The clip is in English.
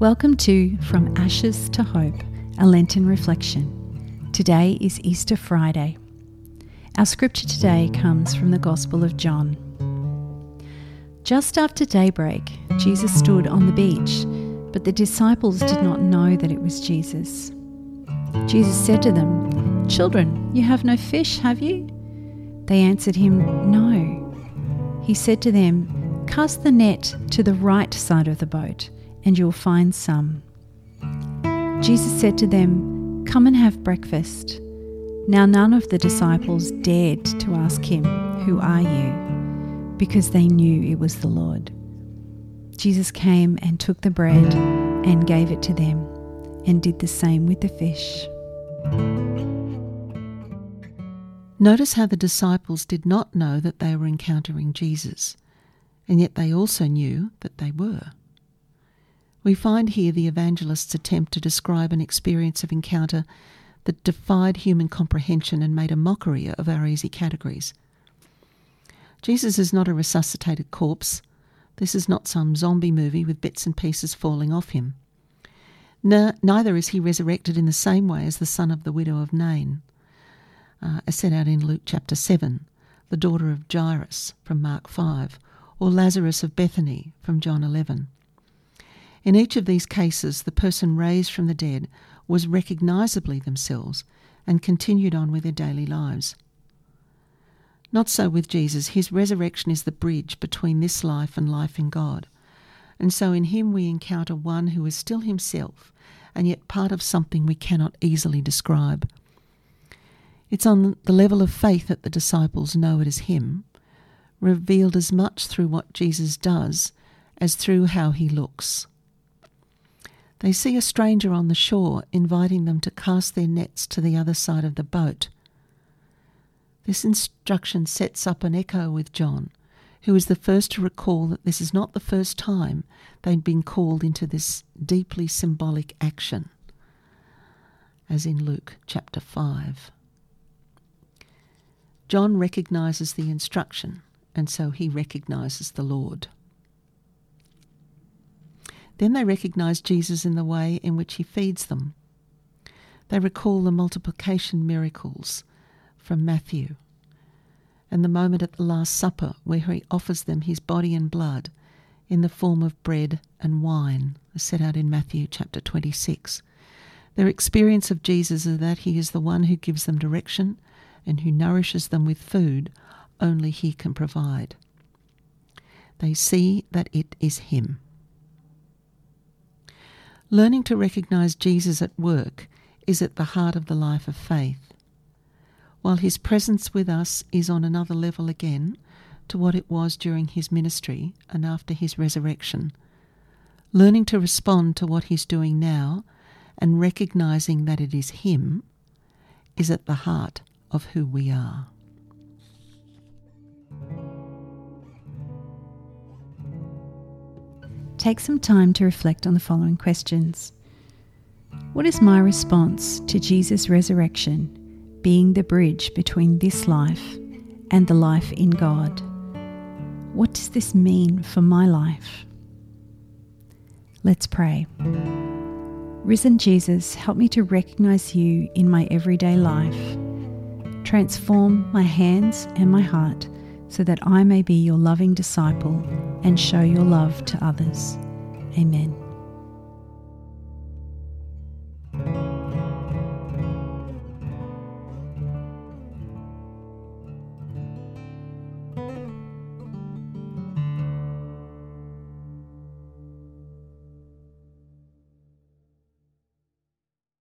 Welcome to From Ashes to Hope, a Lenten reflection. Today is Easter Friday. Our scripture today comes from the Gospel of John. Just after daybreak, Jesus stood on the beach, but the disciples did not know that it was Jesus. Jesus said to them, "Children, you have no fish, have you?" They answered him, "No." He said to them, "Cast the net to the right side of the boat, and you'll find some." Jesus said to them, "Come and have breakfast." Now none of the disciples dared to ask him, "Who are you?" because they knew it was the Lord. Jesus came and took the bread and gave it to them, and did the same with the fish. Notice how the disciples did not know that they were encountering Jesus, and yet they also knew that they were. We find here the evangelist's attempt to describe an experience of encounter that defied human comprehension and made a mockery of our easy categories. Jesus is not a resuscitated corpse. This is not some zombie movie with bits and pieces falling off him. Neither is he resurrected in the same way as the son of the widow of Nain, as set out in Luke chapter 7, the daughter of Jairus from Mark 5, or Lazarus of Bethany from John 11. In each of these cases, the person raised from the dead was recognisably themselves and continued on with their daily lives. Not so with Jesus. His resurrection is the bridge between this life and life in God. And so in him we encounter one who is still himself and yet part of something we cannot easily describe. It's on the level of faith that the disciples know it is him, revealed as much through what Jesus does as through how he looks. They see a stranger on the shore, inviting them to cast their nets to the other side of the boat. This instruction sets up an echo with John, who is the first to recall that this is not the first time they'd been called into this deeply symbolic action, as in Luke chapter 5. John recognises the instruction, and so he recognises the Lord. Then they recognise Jesus in the way in which he feeds them. They recall the multiplication miracles from Matthew and the moment at the Last Supper where he offers them his body and blood in the form of bread and wine, as set out in Matthew chapter 26. Their experience of Jesus is that he is the one who gives them direction and who nourishes them with food only he can provide. They see that it is him. Learning to recognise Jesus at work is at the heart of the life of faith, while his presence with us is on another level again to what it was during his ministry and after his resurrection. Learning to respond to what he's doing now and recognising that it is him is at the heart of who we are. Take some time to reflect on the following questions. What is my response to Jesus' resurrection being the bridge between this life and the life in God? What does this mean for my life? Let's pray. Risen Jesus, help me to recognise you in my everyday life. Transform my hands and my heart so that I may be your loving disciple and show your love to others. Amen.